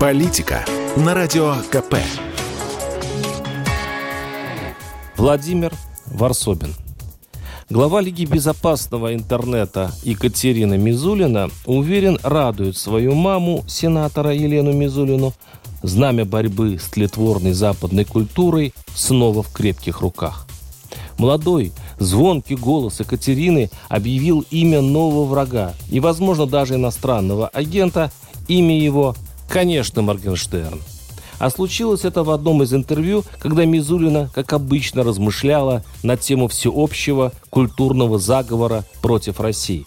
Политика на Радио КП. Владимир Варсобин. Глава Лиги Безопасного Интернета Екатерина Мизулина, уверен, радует свою маму, сенатора Елену Мизулину. Знамя борьбы с тлетворной западной культурой снова в крепких руках. Молодой, звонкий голос Екатерины объявил имя нового врага и, возможно, даже иностранного агента. Имя его, конечно, Моргенштерн. А случилось это в одном из интервью, когда Мизулина, как обычно, размышляла на тему всеобщего культурного заговора против России.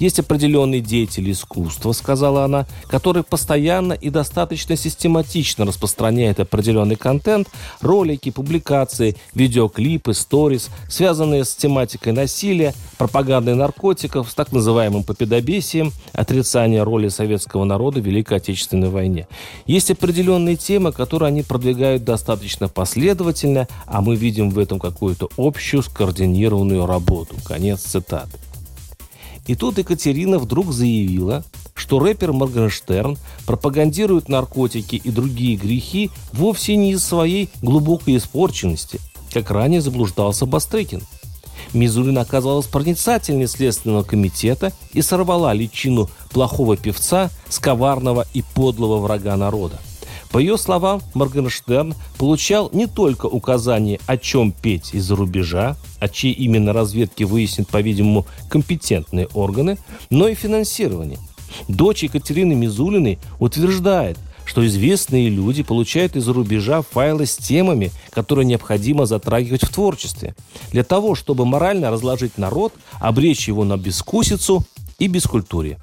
«Есть определенные деятели искусства, — сказала она, — которые постоянно и достаточно систематично распространяют определенный контент, ролики, публикации, видеоклипы, сторис, связанные с тематикой насилия, пропагандой наркотиков, с так называемым победобесием, отрицание роли советского народа в Великой Отечественной войне. Есть определенные темы, которые они продвигают достаточно последовательно, а мы видим в этом какую-то общую скоординированную работу». Конец цитаты. И тут Екатерина вдруг заявила, что рэпер Моргенштерн пропагандирует наркотики и другие грехи вовсе не из своей глубокой испорченности, как ранее заблуждался Бастрыкин. Мизулина оказалась проницательной Следственного комитета и сорвала личину плохого певца с коварного и подлого врага народа. По ее словам, Моргенштерн получал не только указания, о чем петь из-за рубежа, о чьей именно разведке выяснят, по-видимому, компетентные органы, но и финансирование. Дочь Екатерины Мизулиной утверждает, что известные люди получают из-за рубежа файлы с темами, которые необходимо затрагивать в творчестве, для того, чтобы морально разложить народ, обречь его на бескусицу и бескультурье.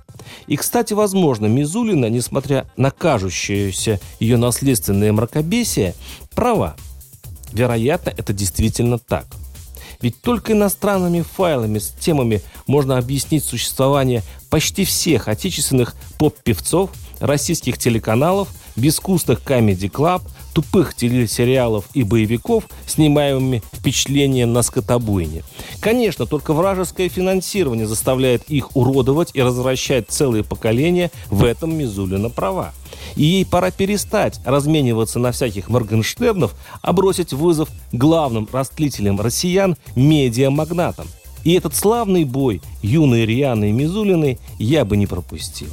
И, кстати, возможно, Мизулина, несмотря на кажущееся ее наследственное мракобесие, права. Вероятно, это действительно так. Ведь только иностранными файлами с темами можно объяснить существование почти всех отечественных поп-певцов, российских телеканалов, безвкусных комеди-клаб, тупых телесериалов и боевиков, снимаемыми впечатлением на скотобойне. Конечно, только вражеское финансирование заставляет их уродовать и развращать целые поколения, в этом Мизулина права. И ей пора перестать размениваться на всяких Моргенштернов, а бросить вызов главным растлителям россиян – медиамагнатам. И этот славный бой юной Рианы и Мизулиной я бы не пропустил.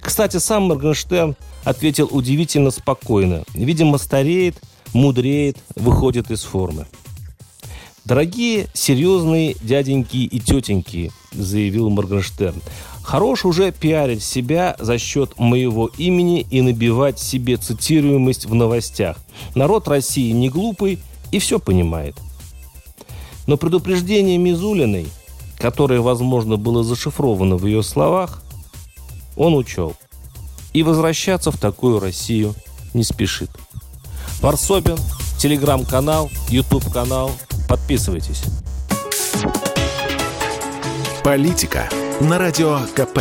Кстати, сам Моргенштерн ответил удивительно спокойно. Видимо, стареет, мудреет, выходит из формы. «Дорогие, серьезные дяденьки и тетеньки», – заявил Моргенштерн, – «хорош уже пиарить себя за счет моего имени и набивать себе цитируемость в новостях. Народ России не глупый и все понимает». Но предупреждение Мизулиной, которое, возможно, было зашифровано в ее словах, он учел. И возвращаться в такую Россию не спешит. Варсобин, телеграм-канал, ютуб-канал. Подписывайтесь. Политика на Радио КП.